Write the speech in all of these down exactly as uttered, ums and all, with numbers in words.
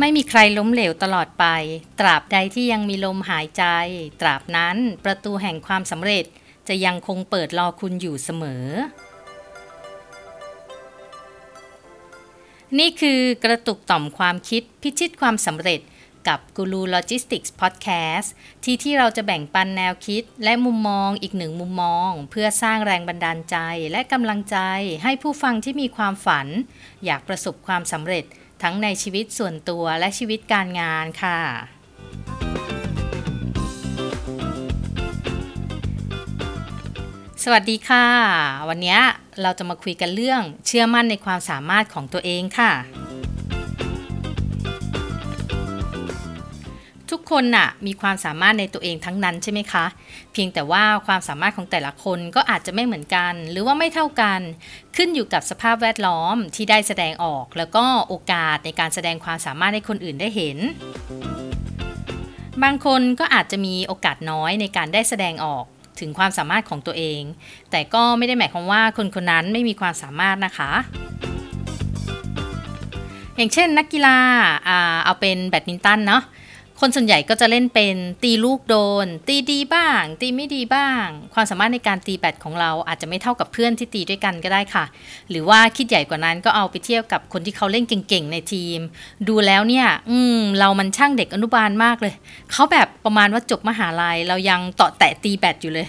ไม่มีใครล้มเหลวตลอดไปตราบใดที่ยังมีลมหายใจตราบนั้นประตูแห่งความสำเร็จจะยังคงเปิดรอคุณอยู่เสมอนี่คือกระตุกต่อมความคิดพิชิตความสำเร็จกับกูรูโลจิสติกส์พอดแคสต์ที่ที่เราจะแบ่งปันแนวคิดและมุมมองอีกหนึ่งมุมมองเพื่อสร้างแรงบันดาลใจและกำลังใจให้ผู้ฟังที่มีความฝันอยากประสบความสำเร็จทั้งในชีวิตส่วนตัวและชีวิตการงานค่ะสวัสดีค่ะวันนี้เราจะมาคุยกันเรื่องเชื่อมั่นในความสามารถของตัวเองค่ะทุกคนน่ะมีความสามารถในตัวเองทั้งนั้นใช่ไหมคะเพียงแต่ว่าความสามารถของแต่ละคนก็อาจจะไม่เหมือนกันหรือว่าไม่เท่ากันขึ้นอยู่กับสภาพแวดล้อมที่ได้แสดงออกแล้วก็โอกาสในการแสดงความสามารถให้คนอื่นได้เห็นบางคนก็อาจจะมีโอกาสน้อยในการได้แสดงออกถึงความสามารถของตัวเองแต่ก็ไม่ได้หมายความว่าคนคนนั้นไม่มีความสามารถนะคะอย่างเช่นนักกีฬาอ่าเอาเป็นแบดมินตันเนาะคนส่วนใหญ่ก็จะเล่นเป็นตีลูกโดนตีดีบ้างตีไม่ดีบ้างความสามารถในการตีแบดของเราอาจจะไม่เท่ากับเพื่อนที่ตีด้วยกันก็ได้ค่ะหรือว่าคิดใหญ่กว่านั้นก็เอาไปเทียบกับคนที่เขาเล่นเก่งๆในทีมดูแล้วเนี่ยอืมเรามันช่างเด็กอนุบาลมากเลยเขาแบบประมาณว่าจบมหาลัยเรายังเตาะแตะตีแบดอยู่เลย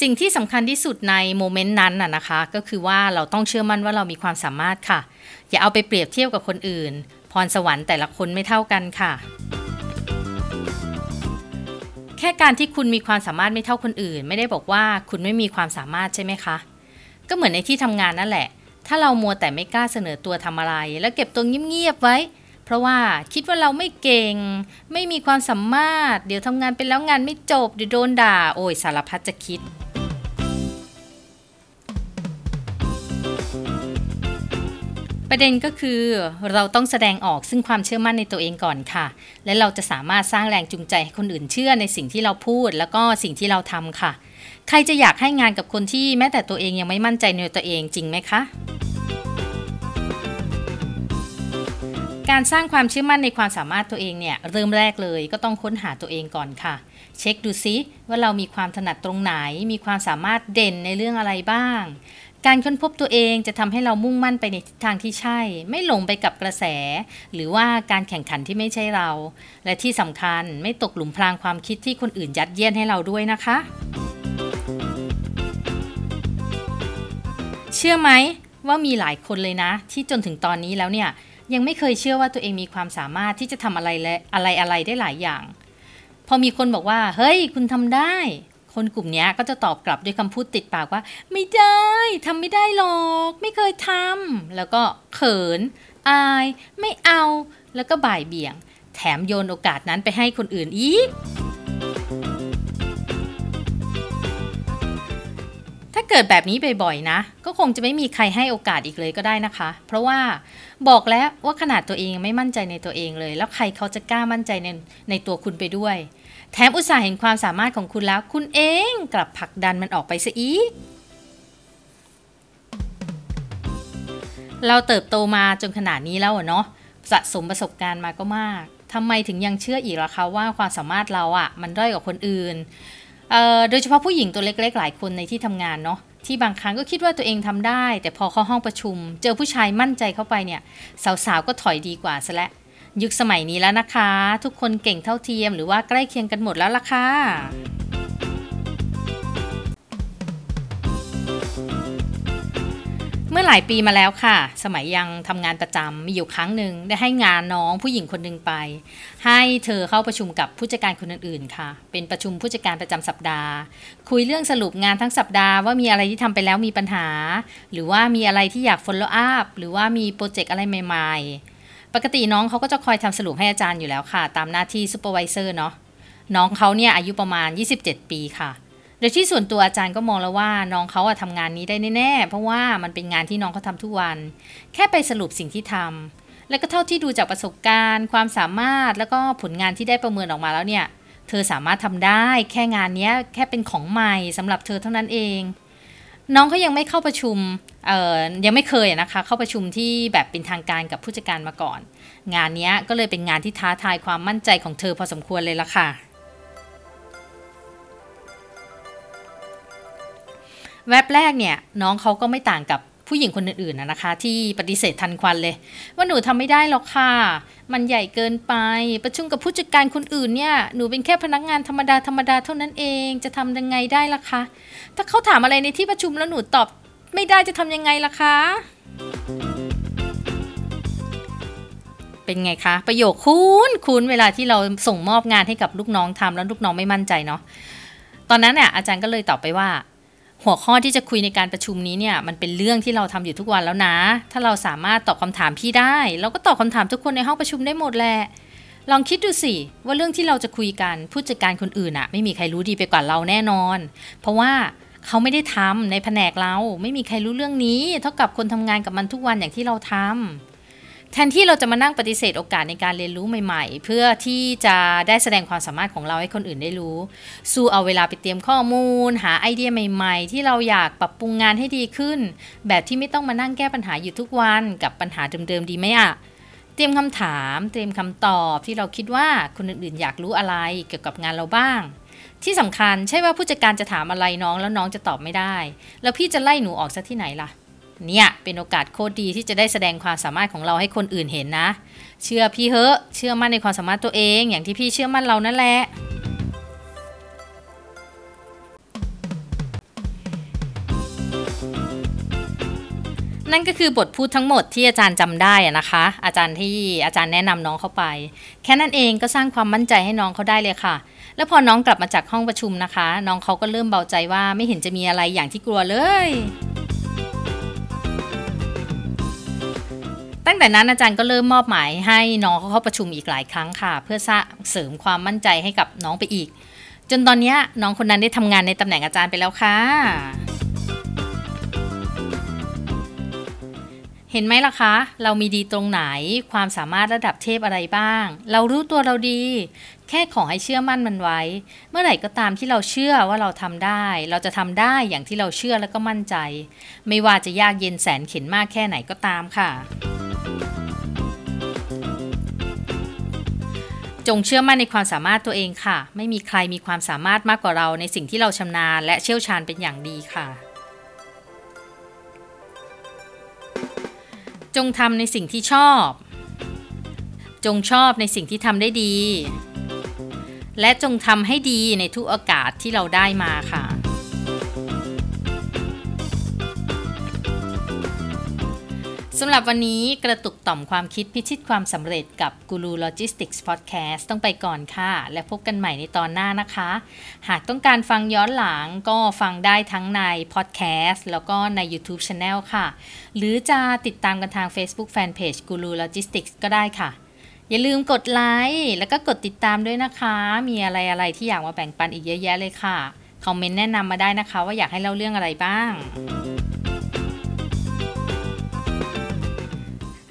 สิ่งที่สำคัญที่สุดในโมเมนต์นั้นน่ะนะคะก็คือว่าเราต้องเชื่อมั่นว่าเรามีความสามารถค่ะอย่าเอาไปเปรียบเทียบกับคนอื่นพรสวรรค์แต่ละคนไม่เท่ากันค่ะแค่การที่คุณมีความสามารถไม่เท่าคนอื่นไม่ได้บอกว่าคุณไม่มีความสามารถใช่ไหมคะก็เหมือนในที่ทำงานนั่นแหละถ้าเรามัวแต่ไม่กล้าเสนอตัวทำอะไรแล้วเก็บตัวเงียบๆไว้เพราะว่าคิดว่าเราไม่เก่งไม่มีความสามารถเดี๋ยวทำงานไปแล้วงานไม่จบเดี๋ยวโดนด่าโอ้ยสารพัดจะคิดประเด็นก็คือเราต้องแสดงออกซึ่งความเชื่อมั่นในตัวเองก่อนค่ะและเราจะสามารถสร้างแรงจูงใจให้คนอื่นเชื่อในสิ่งที่เราพูดแล้วก็สิ่งที่เราทำค่ะใครจะอยากให้งานกับคนที่แม้แต่ตัวเองยังไม่มั่นใจในตัวเองจริงไหมคะการสร้างความเชื่อมั่นในความสามารถตัวเองเนี่ยเริ่มแรกเลยก็ต้องค้นหาตัวเองก่อนค่ะเช็คดูซิว่าเรามีความถนัดตรงไหนมีความสามารถเด่นในเรื่องอะไรบ้างการค้นพบตัวเองจะทำให้เรามุ่งมั่นไปในทิศทางที่ใช่ไม่หลงไปกับกระแสหรือว่าการแข่งขันที่ไม่ใช่เราและที่สำคัญไม่ตกหลุมพรางความคิดที่คนอื่นยัดเยียดให้เราด้วยนะคะเชื่อไหมว่ามีหลายคนเลยนะที่จนถึงตอนนี้แล้วเนี่ยยังไม่เคยเชื่อว่าตัวเองมีความสามารถที่จะทำอะไรและอะไรอะไรได้หลายอย่างพอมีคนบอกว่าเฮ้ยคุณทำได้คนกลุ่มนี้ก็จะตอบกลับด้วยคำพูดติดปากว่าไม่ได้ทำไม่ได้หรอกไม่เคยทำแล้วก็เขินอายไม่เอาแล้วก็บ่ายเบี่ยงแถมโยนโอกาสนั้นไปให้คนอื่นอีกถ้าเกิดแบบนี้บ่อยๆนะก็คงจะไม่มีใครให้โอกาสอีกเลยก็ได้นะคะเพราะว่าบอกแล้วว่าขนาดตัวเองไม่มั่นใจในตัวเองเลยแล้วใครเขาจะกล้ามั่นใจในในตัวคุณไปด้วยแถมอุตส่าห์เห็นความสามารถของคุณแล้วคุณเองกลับผลักดันมันออกไปซะอีกเราเติบโตมาจนขนาดนี้แล้วเนาะสะสมประสบการณ์มาก็มากทำไมถึงยังเชื่ออีกล่ะคะว่าความสามารถเราอ่ะมันด้อยกว่าคนอื่นเอ่อโดยเฉพาะผู้หญิงตัวเล็กๆหลายคนในที่ทำงานเนาะที่บางครั้งก็คิดว่าตัวเองทำได้แต่พอเข้าห้องประชุมเจอผู้ชายมั่นใจเข้าไปเนี่ยสาวๆก็ถอยดีกว่าซะและ้วยุคสมัยนี้แล้วนะคะทุกคนเก่งเท่าเทียมหรือว่าใกล้เคียงกันหมดแล้วล่ะค่ะเมื่อหลายปีมาแล้วค่ะสมัยยังทำงานประจำมีอยู่ครั้งหนึ่งได้ให้งานน้องผู้หญิงคนหนึ่งไปให้เธอเข้าประชุมกับผู้จัดการคนอื่นๆค่ะเป็นประชุมผู้จัดการประจำสัปดาห์คุยเรื่องสรุปงานทั้งสัปดาห์ว่ามีอะไรที่ทำไปแล้วมีปัญหาหรือว่ามีอะไรที่อยาก follow up หรือว่ามีโปรเจกต์อะไรใหม่ๆปกติน้องเขาก็จะคอยทำสรุปให้อาจารย์อยู่แล้วค่ะตามหน้าที่ supervisor เนาะน้องเขาเนี่ยอายุประมาณยี่สิบเจ็ดปีค่ะโดยที่ส่วนตัวอาจารย์ก็มองแล้วว่าน้องเขาอะทำงานนี้ได้แน่ๆเพราะว่ามันเป็นงานที่น้องเขาทำทุกวันแค่ไปสรุปสิ่งที่ทำแล้วก็เท่าที่ดูจากประสบการณ์ความสามารถแล้วก็ผลงานที่ได้ประเมินออกมาแล้วเนี่ยเธอสามารถทำได้แค่งานนี้แค่เป็นของใหม่สำหรับเธอเท่านั้นเอง น้องเขายังไม่เข้าประชุมเอ่อยังไม่เคยนะคะเข้าประชุมที่แบบเป็นทางการกับผู้จัดการมาก่อนงานนี้ก็เลยเป็นงานที่ท้าทายความมั่นใจของเธอพอสมควรเลยล่ะค่ะแวบแรกเนี่ยน้องเขาก็ไม่ต่างกับผู้หญิงคนอื่นๆนะนะคะที่ปฏิเสธทันควันเลยว่าหนูทำไม่ได้หรอกค่ะมันใหญ่เกินไปประชุมกับผู้จัดการคนอื่นเนี่ยหนูเป็นแค่พนักงานธรรมดาธรรมดาเท่านั้นเองจะทำยังไงได้ล่ะคะถ้าเขาถามอะไรในที่ประชุมแล้วหนูตอบไม่ได้จะทำยังไงล่ะคะเป็นไงคะประโยคคุ้นคุ้นเวลาที่เราส่งมอบงานให้กับลูกน้องทำแล้วลูกน้องไม่มั่นใจเนาะตอนนั้นเนี่ยอาจารย์ก็เลยตอบไปว่าหัวข้อที่จะคุยในการประชุมนี้เนี่ยมันเป็นเรื่องที่เราทำอยู่ทุกวันแล้วนะถ้าเราสามารถตอบคำถามพี่ได้เราก็ตอบคำถามทุกคนในห้องประชุมได้หมดแหละลองคิดดูสิว่าเรื่องที่เราจะคุยกันผู้จัดการคนอื่นอะไม่มีใครรู้ดีไปกว่าเราแน่นอนเพราะว่าเขาไม่ได้ทำในแผนกเราไม่มีใครรู้เรื่องนี้เท่ากับคนทำงานกับมันทุกวันอย่างที่เราทำแทนที่เราจะมานั่งปฏิเสธโอกาสในการเรียนรู้ใหม่ๆเพื่อที่จะได้แสดงความสามารถของเราให้คนอื่นได้รู้สู้เอาเวลาไปเตรียมข้อมูลหาไอเดียใหม่ๆที่เราอยากปรับปรุงงานให้ดีขึ้นแบบที่ไม่ต้องมานั่งแก้ปัญหาอยู่ทุกวันกับปัญหาเดิมๆดีไหมอะเตรียมคำถามเตรียมคำตอบที่เราคิดว่าคนอื่นๆอยากรู้อะไรเกี่ยวกับงานเราบ้างที่สำคัญใช่ว่าผู้จัดการจะถามอะไรน้องแล้วน้องจะตอบไม่ได้แล้วพี่จะไล่หนูออกซะที่ไหนล่ะเนี่ยเป็นโอกาสโคตรดีที่จะได้แสดงความสามารถของเราให้คนอื่นเห็นนะเชื่อพี่เหอะเชื่อมั่นในความสามารถตัวเองอย่างที่พี่เชื่อมั่นเรานั่นแหละนั่นก็คือบทพูดทั้งหมดที่อาจารย์จำได้นะคะอาจารย์ที่อาจารย์แนะนำน้องเข้าไปแค่นั้นเองก็สร้างความมั่นใจให้น้องเขาได้เลยค่ะแล้วพอน้องกลับมาจากห้องประชุมนะคะน้องเขาก็เริ่มเบาใจว่าไม่เห็นจะมีอะไรอย่างที่กลัวเลยตั้งแต่นั้นอาจารย์ก็เริ่มมอบหมายให้น้องเขาเข้าประชุมอีกหลายครั้งค่ะเพื่อเสริมความมั่นใจให้กับน้องไปอีกจนตอนนี้น้องคนนั้นได้ทำงานในตำแหน่งอาจารย์ไปแล้วค่ะเห็นไหมล่ะคะเรามีดีตรงไหนความสามารถระดับเทพอะไรบ้างเรารู้ตัวเราดีแค่ขอให้เชื่อมั่นมันไว้เมื่อไหร่ก็ตามที่เราเชื่อว่าเราทำได้เราจะทำได้อย่างที่เราเชื่อแล้วก็มั่นใจไม่ว่าจะยากเย็นแสนเข็ญมากแค่ไหนก็ตามค่ะจงเชื่อมั่นในความสามารถตัวเองค่ะไม่มีใครมีความสามารถมากกว่าเราในสิ่งที่เราชำนาญและเชี่ยวชาญเป็นอย่างดีค่ะจงทำในสิ่งที่ชอบจงชอบในสิ่งที่ทำได้ดีและจงทำให้ดีในทุกโอกาสที่เราได้มาค่ะสำหรับวันนี้กระตุกต่อมความคิดพิชิตความสำเร็จกับกูรูโลจิสติกส์พอดแคสต์ต้องไปก่อนค่ะและพบกันใหม่ในตอนหน้านะคะหากต้องการฟังย้อนหลังก็ฟังได้ทั้งในพอดแคสต์แล้วก็ใน YouTube Channel ค่ะหรือจะติดตามกันทาง Facebook Fanpage กูรูโลจิสติกส์ก็ได้ค่ะอย่าลืมกดไลค์แล้วก็กดติดตามด้วยนะคะมีอะไรอะไรที่อยากมาแบ่งปันอีกเยอะแยะเลยค่ะคอมเมนต์แนะนำมาได้นะคะว่าอยากให้เล่าเรื่องอะไรบ้าง